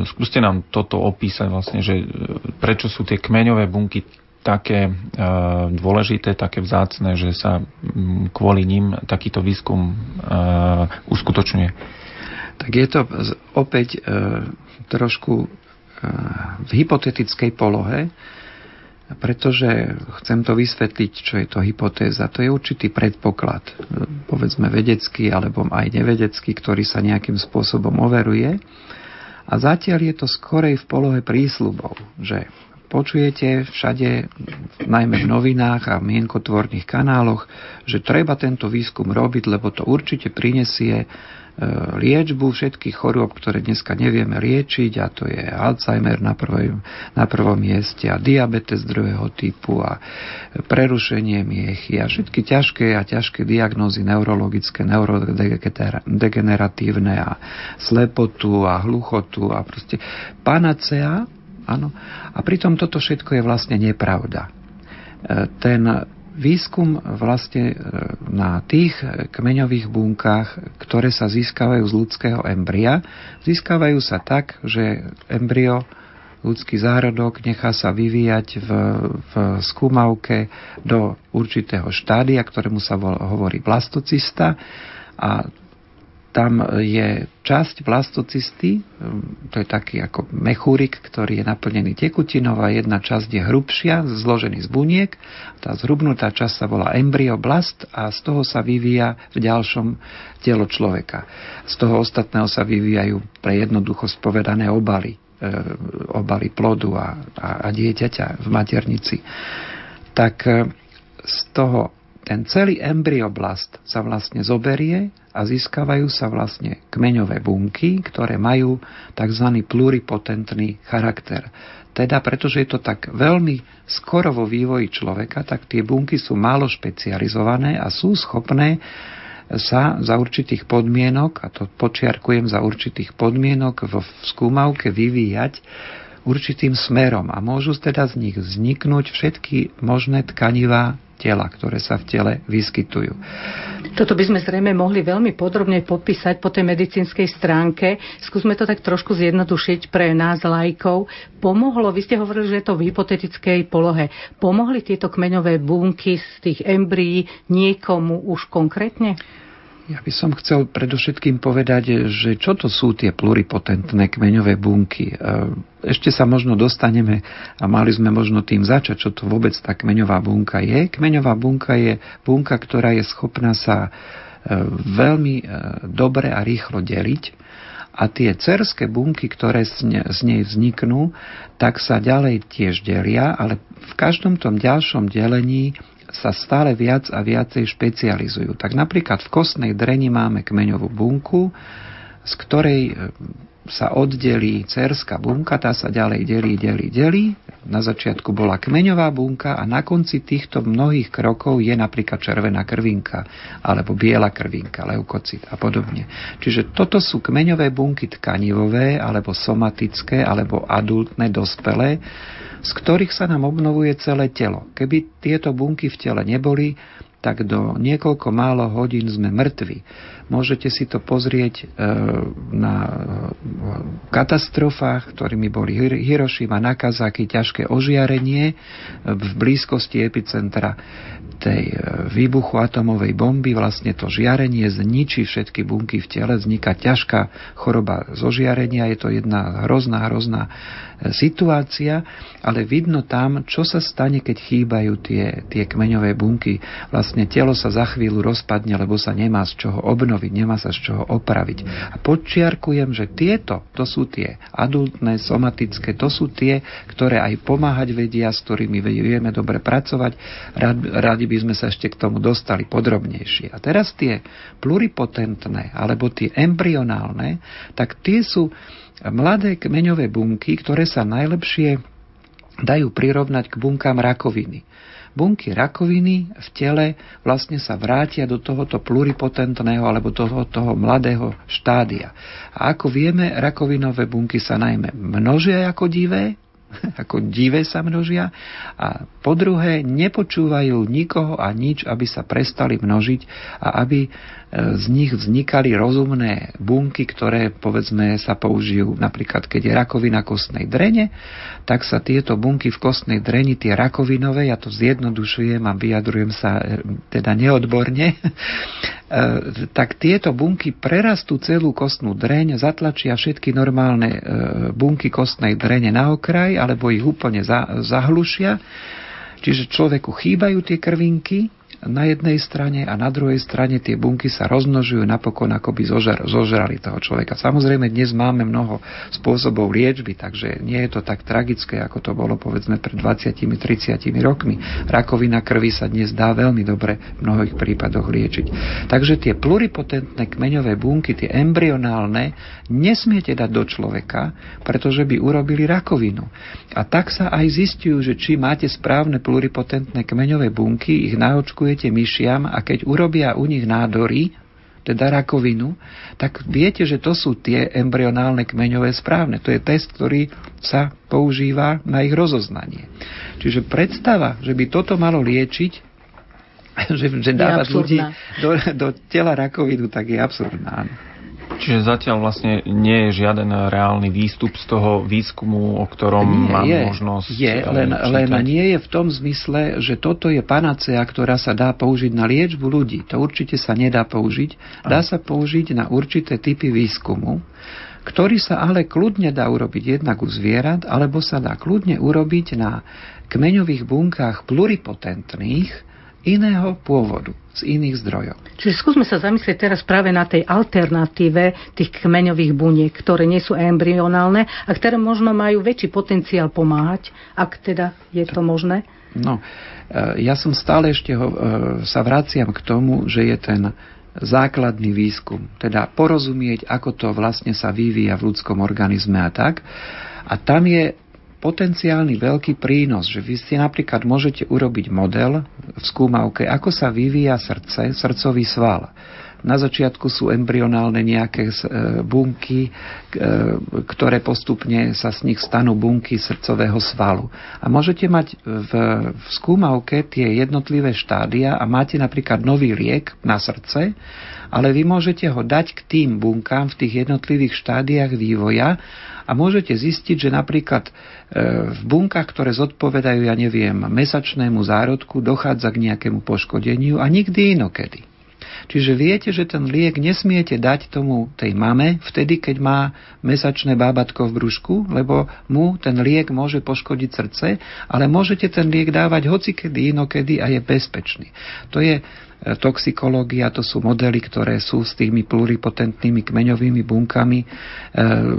Skúste nám toto opísať vlastne, že prečo sú tie kmeňové bunky také dôležité, také vzácne, že sa kvôli ním takýto výskum uskutočňuje? Tak je to opäť trošku v hypotetickej polohe, pretože chcem to vysvetliť, čo je to hypotéza. To je určitý predpoklad, povedzme vedecký alebo aj nevedecký, ktorý sa nejakým spôsobom overuje. A zatiaľ je to skorej v polohe prísľubov, že počujete všade, najmä v novinách a mienkotvorných kanáloch, že treba tento výskum robiť, lebo to určite prinesie liečbu všetkých chorôb, ktoré dneska nevieme liečiť, a to je Alzheimer na prvom mieste a diabetes druhého typu a prerušenie miechy a všetky ťažké diagnózy neurologické, neurodegeneratívne a slepotu a hluchotu a proste panacea, áno, a pritom toto všetko je vlastne nepravda. Ten výskum vlastne na tých kmeňových bunkách, ktoré sa získavajú z ľudského embria, získavajú sa tak, že embryo, ľudský zárodok, nechá sa vyvíjať v skúmavke do určitého štádia, ktorému sa hovorí blastocysta, a tam je časť blastocysty, to je taký ako mechúrik, ktorý je naplnený tekutinou, a jedna časť je hrubšia, zložený z buniek. Tá zhrubnutá časť sa volá embryoblast a z toho sa vyvíja v ďalšom telo človeka. Z toho ostatného sa vyvíjajú, pre jednoduchosť povedané, obaly plodu a dieťaťa v maternici. Tak z toho ten celý embryoblast sa vlastne zoberie a získavajú sa vlastne kmeňové bunky, ktoré majú tzv. Pluripotentný charakter. Teda, pretože je to tak veľmi skoro vo vývoji človeka, tak tie bunky sú málo špecializované a sú schopné sa za určitých podmienok, a to počiarkujem, za určitých podmienok, v skúmavke vyvíjať určitým smerom. A môžu teda z nich vzniknúť všetky možné tkanivá tela, ktoré sa v tele vyskytujú. Toto by sme zrejme mohli veľmi podrobne popísať po tej medicínskej stránke. Skúsme to tak trošku zjednodušiť pre nás, laikov. Pomohlo, vy ste hovorili, že je to v hypotetickej polohe, pomohli tieto kmeňové bunky z tých embryí niekomu už konkrétne? Ja by som chcel predovšetkým povedať, že čo to sú tie pluripotentné kmeňové bunky. Ešte sa možno dostaneme, a mali sme možno tým začať, čo to vôbec tá kmeňová bunka je. Kmeňová bunka je bunka, ktorá je schopná sa veľmi dobre a rýchlo deliť. A tie cerské bunky, ktoré z nej vzniknú, tak sa ďalej tiež delia, ale v každom tom ďalšom delení sa stále viac a viacej špecializujú. Tak napríklad v kostnej dreni máme kmeňovú bunku, z ktorej sa oddelí cerská bunka, tá sa ďalej delí. Na začiatku bola kmeňová bunka a na konci týchto mnohých krokov je napríklad červená krvinka alebo biela krvinka, leukocyt a podobne. Čiže toto sú kmeňové bunky tkanivové alebo somatické alebo adultné, dospelé, z ktorých sa nám obnovuje celé telo. Keby tieto bunky v tele neboli, tak do niekoľko málo hodín sme mŕtvi. Môžete si to pozrieť na katastrofách, ktorými boli Hirošima, Nagasaki, ťažké ožiarenie v blízkosti epicentra tej výbuchu atomovej bomby. Vlastne to žiarenie zničí všetky bunky v tele, vzniká ťažká choroba z ožiarenia. Je to jedna hrozná situácia, ale vidno tam, čo sa stane, keď chýbajú tie kmeňové bunky. Vlastne telo sa za chvíľu rozpadne, lebo sa nemá z čoho obnoviť, nemá sa z čoho opraviť. A podčiarkujem, že tieto, to sú tie adultné, somatické, to sú tie, ktoré aj pomáhať vedia, s ktorými vieme dobre pracovať. Radi by sme sa ešte k tomu dostali podrobnejšie. A teraz tie pluripotentné, alebo tie embryonálne, tak tie sú mladé kmeňové bunky, ktoré sa najlepšie dajú prirovnať k bunkám rakoviny. Bunky rakoviny v tele vlastne sa vrátia do tohoto pluripotentného alebo toho mladého štádia. A ako vieme, rakovinové bunky sa najmä množia ako divé sa množia, a po druhé nepočúvajú nikoho a nič, aby sa prestali množiť a aby z nich vznikali rozumné bunky, ktoré povedzme sa použijú napríklad, keď je rakovina kostnej drene, tak sa tieto bunky v kostnej dreni, tie rakovinové, ja to zjednodušujem a vyjadrujem sa teda neodborne, tak tieto bunky prerastú celú kostnú dreň, zatlačia všetky normálne bunky kostnej drene na okraj alebo ich úplne zahlušia. Čiže človeku chýbajú tie krvinky na jednej strane a na druhej strane tie bunky sa rozmnožujú napokon, ako by zožrali toho človeka. Samozrejme, dnes máme mnoho spôsobov liečby, takže nie je to tak tragické, ako to bolo povedzme pred 20-30 rokmi. Rakovina krvi sa dnes dá veľmi dobre v mnohých prípadoch liečiť. Takže tie pluripotentné kmeňové bunky, tie embryonálne, nesmiete dať do človeka, pretože by urobili rakovinu. A tak sa aj zistujú, že či máte správne pluripotentné kmeňové bunky, ich naočkujú myšiam, a keď urobia u nich nádory, teda rakovinu, tak viete, že to sú tie embryonálne kmeňové správne. To je test, ktorý sa používa na ich rozoznanie. Čiže predstava, že by toto malo liečiť, že dávať ľudí do tela rakovinu, tak je absurdná. Čiže zatiaľ vlastne nie je žiaden reálny výstup z toho výskumu, o ktorom možnosť... Len nie je v tom zmysle, že toto je panacea, ktorá sa dá použiť na liečbu ľudí. To určite sa nedá použiť. Dá sa použiť na určité typy výskumu, ktorý sa ale kľudne dá urobiť jednak u zvierat, alebo sa dá kľudne urobiť na kmeňových bunkách pluripotentných, iného pôvodu, z iných zdrojov. Čiže skúsme sa zamyslieť teraz práve na tej alternatíve tých kmeňových buniek, ktoré nie sú embryonálne a ktoré možno majú väčší potenciál pomáhať, ak teda je to možné. No, ja som stále ešte sa vraciam k tomu, že je ten základný výskum, teda porozumieť, ako to vlastne sa vyvíja v ľudskom organizme a tak. A tam je potenciálny veľký prínos, že vy si napríklad môžete urobiť model v skúmavke, ako sa vyvíja srdce, srdcový sval. Na začiatku sú embryonálne nejaké bunky, ktoré postupne sa z nich stanú bunky srdcového svalu. A môžete mať v skúmavke tie jednotlivé štádia a máte napríklad nový liek na srdce, ale vy môžete ho dať k tým bunkám v tých jednotlivých štádiách vývoja a môžete zistiť, že napríklad v bunkách, ktoré zodpovedajú, mesačnému zárodku, dochádza k nejakému poškodeniu a nikdy inokedy. Čiže viete, že ten liek nesmiete dať tomu tej mame vtedy, keď má mesačné bábatko v brúšku, lebo mu ten liek môže poškodiť srdce, ale môžete ten liek dávať hocikedy, inokedy a je bezpečný. To je toxikológia, to sú modely, ktoré sú s tými pluripotentnými kmeňovými bunkami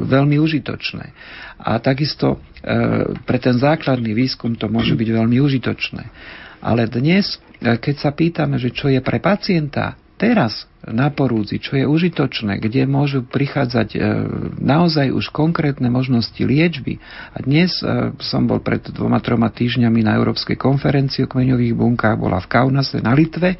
veľmi užitočné. A takisto pre ten základný výskum to môže byť veľmi užitočné. Ale dnes, keď sa pýtame, že čo je pre pacienta teraz na porúdzi, čo je užitočné, kde môžu prichádzať naozaj už konkrétne možnosti liečby. A dnes som bol pred 2-3 týždňami na Európskej konferencii o kmeňových bunkách, bola v Kaunase na Litve,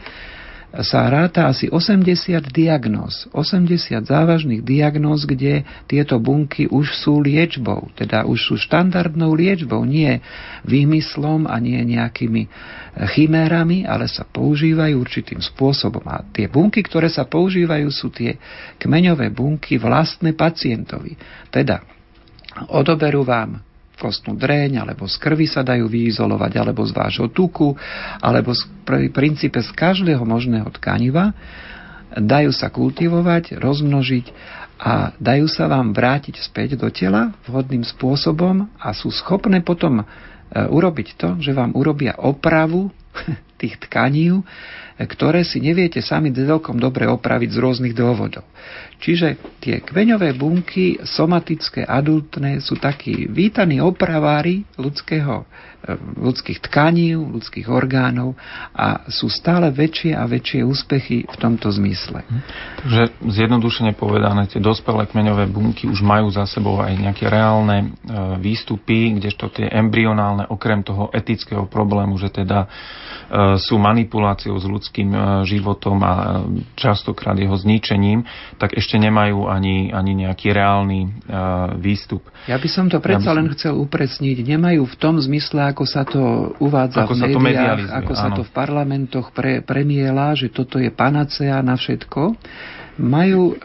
sa ráta asi 80 diagnóz, 80 závažných diagnóz, kde tieto bunky už sú liečbou, teda už sú štandardnou liečbou, nie výmyslom a nie nejakými chimérami, ale sa používajú určitým spôsobom. A tie bunky, ktoré sa používajú, sú tie kmeňové bunky vlastné pacientovi. Teda odoberú vám kostnú dreň, alebo z krvi sa dajú vyizolovať, alebo z vášho tuku, alebo v princípe z každého možného tkaniva. Dajú sa kultivovať, rozmnožiť a dajú sa vám vrátiť späť do tela vhodným spôsobom a sú schopné potom urobiť to, že vám urobia opravu tých tkaní, ktoré si neviete sami celkom dobre opraviť z rôznych dôvodov. Čiže tie kmeňové bunky, somatické, adultné, sú takí vítaní opravári ľudských tkaní, ľudských orgánov a sú stále väčšie a väčšie úspechy v tomto zmysle. Takže zjednodušene povedané, tie dospelé kmeňové bunky už majú za sebou aj nejaké reálne výstupy, kdežto tie embryonálne, okrem toho etického problému, že teda sú manipuláciou s ľudským životom a častokrát jeho zničením, tak ešte nemajú ani nejaký reálny výstup. Ja by som to predsa len chcel upresniť. Nemajú v tom zmysle, ako sa to uvádza ako v médiách, ako sa to v parlamentoch premiela, že toto je panacea na všetko. Majú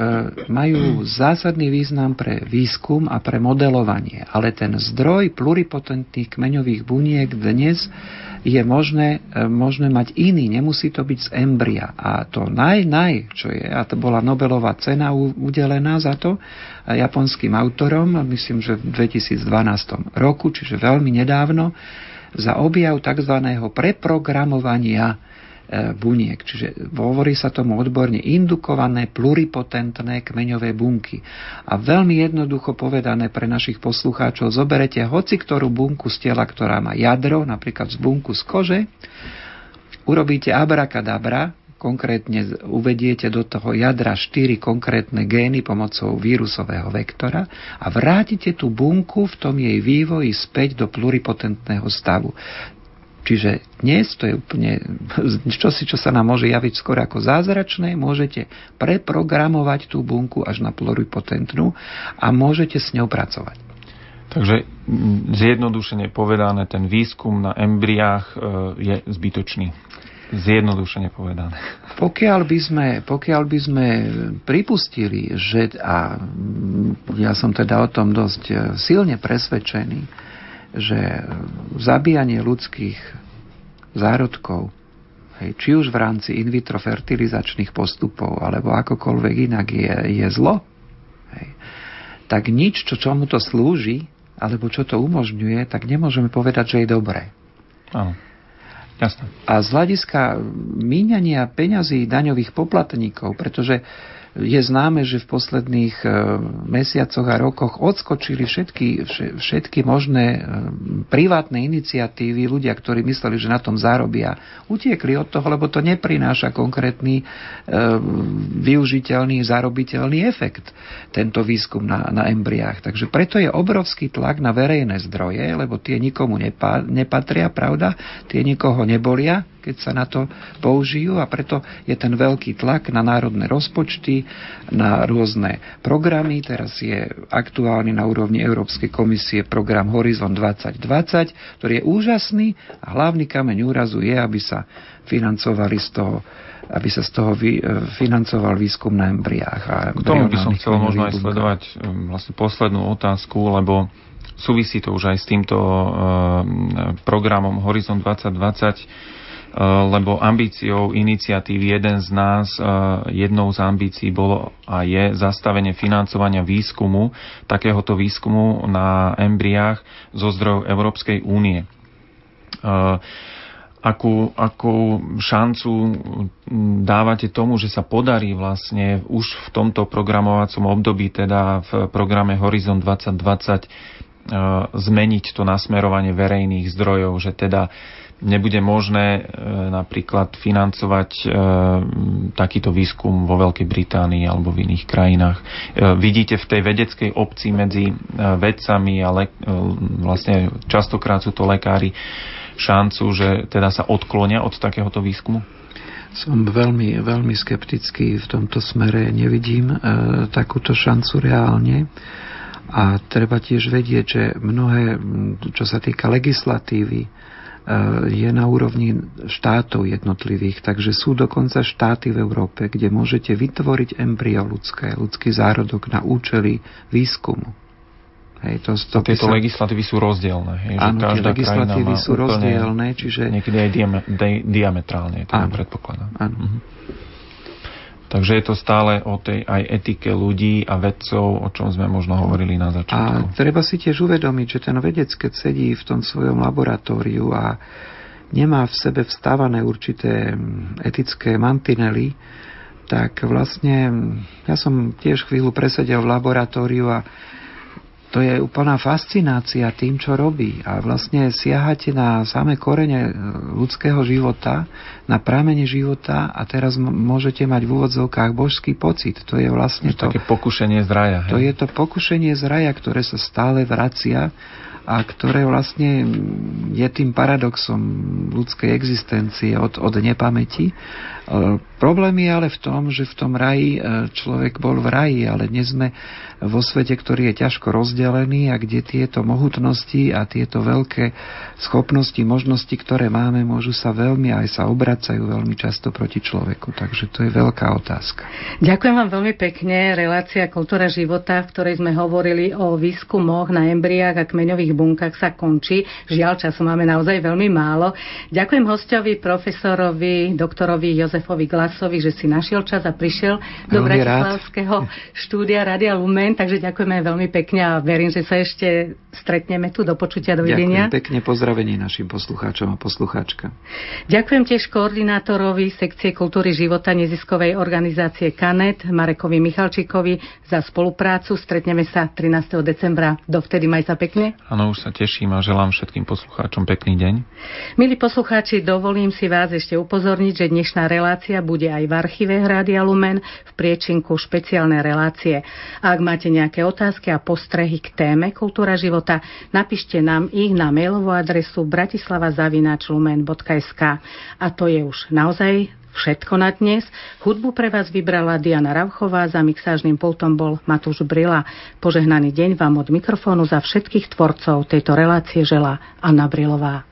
zásadný význam pre výskum a pre modelovanie, ale ten zdroj pluripotentných kmeňových buniek dnes je možné mať iný, nemusí to byť z embria. A to čo je, a to bola Nobelová cena udelená za to japonským autorom, myslím, že v 2012 roku, čiže veľmi nedávno, za objav takzvaného preprogramovania buniek. Čiže hovorí sa tomu odborne indukované pluripotentné kmeňové bunky. A veľmi jednoducho povedané pre našich poslucháčov, zoberete hociktorú bunku z tela, ktorá má jadro, napríklad z bunku z kože, urobíte abrakadabra, konkrétne uvediete do toho jadra 4 konkrétne gény pomocou vírusového vektora a vrátite tú bunku v tom jej vývoji späť do pluripotentného stavu. Čiže dnes to je úplne čosi, čo sa nám môže javiť skoro ako zázračné, môžete preprogramovať tú bunku až na pluripotentnú a môžete s ňou pracovať. Takže zjednodušene povedané, ten výskum na embriách je zbytočný. Zjednodušene povedané. Pokiaľ by sme pripustili, že, a ja som teda o tom dosť silne presvedčený, že zabíjanie ľudských zárodkov, či už v rámci in vitro fertilizačných postupov, alebo akokoľvek inak je zlo, tak nič, čomu to slúži, alebo čo to umožňuje, tak nemôžeme povedať, že je dobré. Áno. Jasné. A z hľadiska míňania peňazí daňových poplatníkov, pretože je známe, že v posledných mesiacoch a rokoch odskočili všetky možné privátne iniciatívy. Ľudia, ktorí mysleli, že na tom zarobia, utiekli od toho, lebo to neprináša konkrétny využiteľný, zarobiteľný efekt, tento výskum na embriách. Takže preto je obrovský tlak na verejné zdroje, lebo tie nikomu nepatria, pravda? Tie nikoho nebolia, keď sa na to použijú, a preto je ten veľký tlak na národné rozpočty, na rôzne programy. Teraz je aktuálny na úrovni Európskej komisie program Horizon 2020, ktorý je úžasný a hlavný kameň úrazu je, aby sa financoval výskum na embriách. K tomu by som chcel možno aj sledovať vlastne poslednú otázku, lebo súvisí to už aj s týmto programom Horizon 2020, lebo ambíciou iniciatívy Jeden z nás, jednou z ambícií bolo a je zastavenie financovania výskumu, takéhoto výskumu na embriách zo zdrojov Európskej únie. Akú šancu dávate tomu, že sa podarí vlastne už v tomto programovacom období, teda v programe Horizon 2020, zmeniť to nasmerovanie verejných zdrojov, že teda nebude možné napríklad financovať takýto výskum vo Veľkej Británii alebo v iných krajinách. Vidíte v tej vedeckej obci medzi vedcami a vlastne častokrát sú to lekári šancu, že teda sa odklonia od takéhoto výskumu? Som veľmi, veľmi skeptický v tomto smere. Nevidím takúto šancu reálne. A treba tiež vedieť, že mnohé, čo sa týka legislatívy, je na úrovni štátov jednotlivých. Takže sú dokonca štáty v Európe, kde môžete vytvoriť embryo ľudské, ľudský zárodok na účely výskumu. Hej, to tieto legislatívy sú rozdielne. Hej, áno, tie legislatívy sú rozdielne, čiže... Niekedy aj diametrálne, to ja predpokladám. Mhm. Takže je to stále o tej aj etike ľudí a vedcov, o čom sme možno hovorili na začiatku. A treba si tiež uvedomiť, že ten vedec, keď sedí v tom svojom laboratóriu a nemá v sebe vstávané určité etické mantinely, tak vlastne ja som tiež chvíľu presedel v laboratóriu a to je úplná fascinácia tým, čo robí. A vlastne siahate na samé korene ľudského života, na pramene života a teraz môžete mať v úvodzovkách božský pocit. To je vlastne to... Také pokušenie z raja. Hej? To je to pokušenie z raja, ktoré sa stále vracia a ktoré vlastne je tým paradoxom ľudskej existencie od nepamäti. Problém je ale v tom, že v tom raji človek bol v raji, ale dnes sme vo svete, ktorý je ťažko rozdelený a kde tieto mohutnosti a tieto veľké schopnosti, možnosti, ktoré máme, môžu sa veľmi aj sa obracajú veľmi často proti človeku. Takže to je veľká otázka. Ďakujem vám veľmi pekne. Relácia Kultúra života, v ktorej sme hovorili o výskumoch na embriách a kmeňových bunkách sa končí. Žiaľ, času máme naozaj veľmi málo. Ďakujem hostovi, profesorovi, doktorovi Jozefovi Glasovi, že si našiel čas a prišiel do bratislavského štúdia Rádia Lumen, takže ďakujeme veľmi pekne a verím, že sa ešte stretneme tu. Do počutia, dovidenia. Ďakujem pekne, pozdravenie našim poslucháčom a poslucháčkam. Ďakujem tiež koordinátorovi sekcie kultúry života neziskovej organizácie Kanet, Marekovi Michalčíkovi za spoluprácu. Stretneme sa 13. decembra. Dovtedy maj sa pekne. Áno, už sa teším a želám všetkým poslucháčom pekný deň. Milí poslucháči, dovolím si vás ešte upozorniť, že dnešná relácia bude aj v archíve Rádia Lumen v priečinku špeciálne relácie. Ak máte nejaké otázky a postrehy k téme kultúra života, napíšte nám ich na mailovú adresu bratislava@lumen.sk. A to je už naozaj všetko na dnes. Hudbu pre vás vybrala Diana Rauchová, za mixážnym pultom bol Matúš Brila. Požehnaný deň vám od mikrofónu za všetkých tvorcov tejto relácie želá Anna Brilová.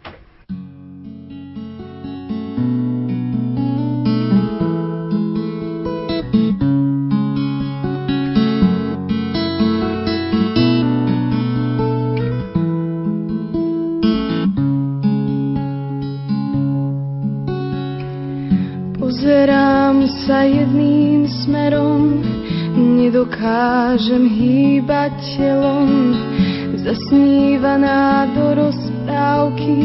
Sa jedným smerom nedokážem hýbať telom, zasnívaná do rozprávky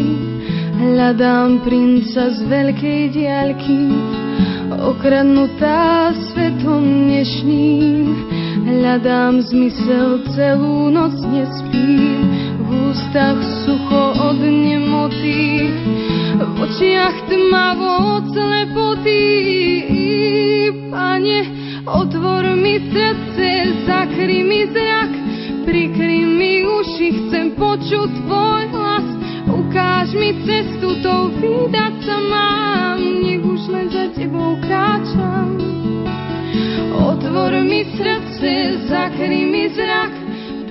hľadám princa z veľkej diaľky, okradnutá svetom dnešným hľadám zmysel, celú noc nespím, v ústach sucho od nemoty, v očiach tmavo od slepoty. Pane, otvor mi srdce, zakry mi zrak, prikry mi uši, chcem počuť tvoj hlas. Ukáž mi cestu, tou vydať sa mám, nech už len za tebou kráčam. Otvor mi srdce, zakry mi zrak,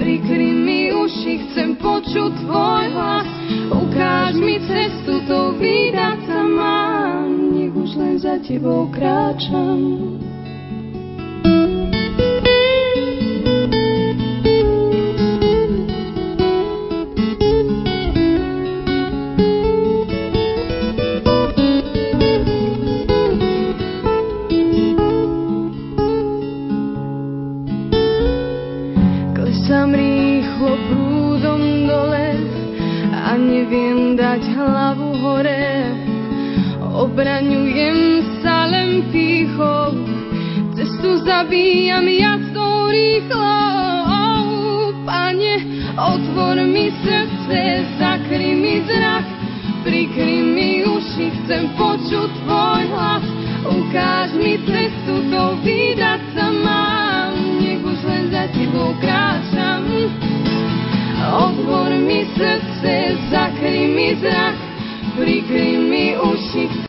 prikry mi uši, chcem počuť tvoj hlas. Ukáž mi cestu, tou vydať sa mám, už len za tebou kráčam. Klesám rýchlo prúdom dole a neviem dať hlavu hore. Obraňujem sa len pýchou, cestu zabíjam jasnou rýchlou. Pane, otvor mi srdce, zakry mi zrak, prikry mi oči, chcem počuť tvoj hlas. Ukáž mi cestu, to vydať sa mám. Nech už len za tebou kráčam. Otvor mi srdce, zakry mi zrak, prikry mi uši.